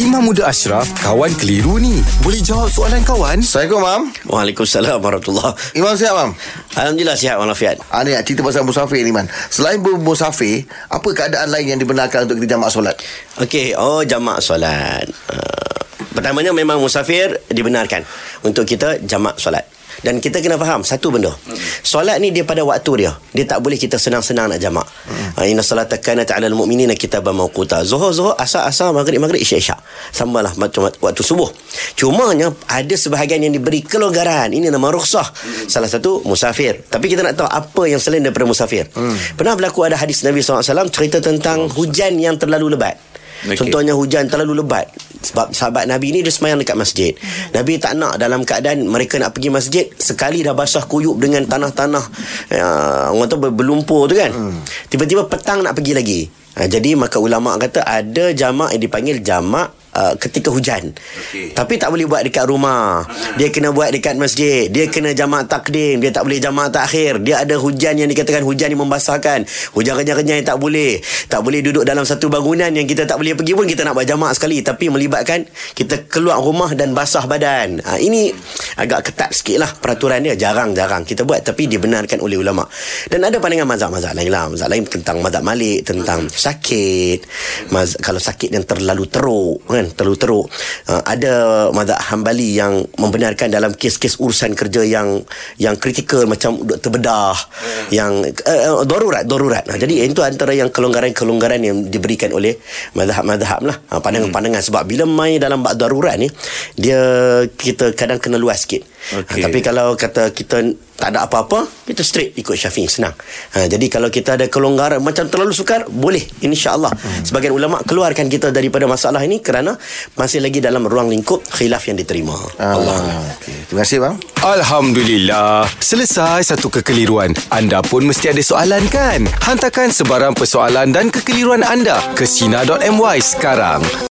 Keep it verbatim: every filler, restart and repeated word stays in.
Imam Muda Ashraf, kawan keliru ni. Boleh jawab soalan kawan? Assalamualaikum, Mam. Waalaikumsalam warahmatullahi. Imam sihat, Mam? Alhamdulillah sihat walafiat. Ha, ni nak cerita pasal musafir ni, Man. Selain bermusafir, apa keadaan lain yang dibenarkan untuk kita jamak solat? Okey, oh jamak solat. Uh, pertamanya memang musafir dibenarkan untuk kita jamak solat. Dan kita kena faham satu benda. Solat ni dia pada waktu dia. Dia tak boleh kita senang-senang nak jamak. hmm. Inna salata kanat 'alal mu'minina kitaban mawquta. Zuhur-zuhur, asar-asar, maghrib-maghrib, isyak-isyak, samalah macam waktu subuh. Cumanya ada sebahagian yang diberi kelonggaran. Ini nama rukhsah. hmm. Salah satu musafir. Tapi kita nak tahu apa yang selain daripada musafir. hmm. Pernah berlaku ada hadis Nabi sallallahu alaihi wasallam cerita tentang oh, hujan yang terlalu lebat. Okay. Contohnya hujan terlalu lebat. Sebab sahabat Nabi ni dia semayang dekat masjid. Nabi tak nak dalam keadaan mereka nak pergi masjid sekali dah basah kuyup dengan tanah-tanah uh, orang tu berlumpur tu kan. hmm. Tiba-tiba petang nak pergi lagi. Ha, jadi maka ulama' kata ada jamak yang dipanggil jamak Uh, ketika hujan. Okay. Tapi tak boleh buat dekat rumah. Dia kena buat dekat masjid. Dia kena jamak takdim. Dia tak boleh jamak takhir. Dia ada hujan yang dikatakan hujan yang membasahkan. Hujan kenyang-kenyang yang tak boleh. Tak boleh duduk dalam satu bangunan yang kita tak boleh pergi pun kita nak buat jamak sekali. Tapi melibatkan kita keluar rumah dan basah badan. Ha, ini agak ketat sikit lah peraturan dia. Jarang-jarang kita buat. Tapi dibenarkan oleh ulama. Dan ada pandangan mazhab-mazhab lain lah. Mazhab lain tentang mazhab Malik, tentang sakit. Maz- kalau sakit yang terlalu teruk, terlalu teruk. Uh, ada mazhab Hanbali yang membenarkan dalam kes-kes urusan kerja yang yang kritikal macam doktor bedah, hmm. yang uh, darurat darurat. Hmm. Jadi itu antara yang kelonggaran-kelonggaran yang diberikan oleh mazhab-mazhab lah. Uh, pandangan-pandangan sebab bila main dalam bab darurat ni dia kita kadang kena luas sikit. Okay. Uh, tapi kalau kata kita tak ada apa-apa, kita straight ikut Syafi'i, senang. Ha, jadi kalau kita ada kelonggaran macam terlalu sukar, boleh, insya-Allah. Hmm. Sebagian ulama keluarkan kita daripada masalah ini kerana masih lagi dalam ruang lingkup khilaf yang diterima. Ah, Allah. Okay. Terima kasih, bang. Alhamdulillah. Selesai satu kekeliruan. Anda pun mesti ada soalan kan? Hantarkan sebarang persoalan dan kekeliruan anda ke sina dot my sekarang.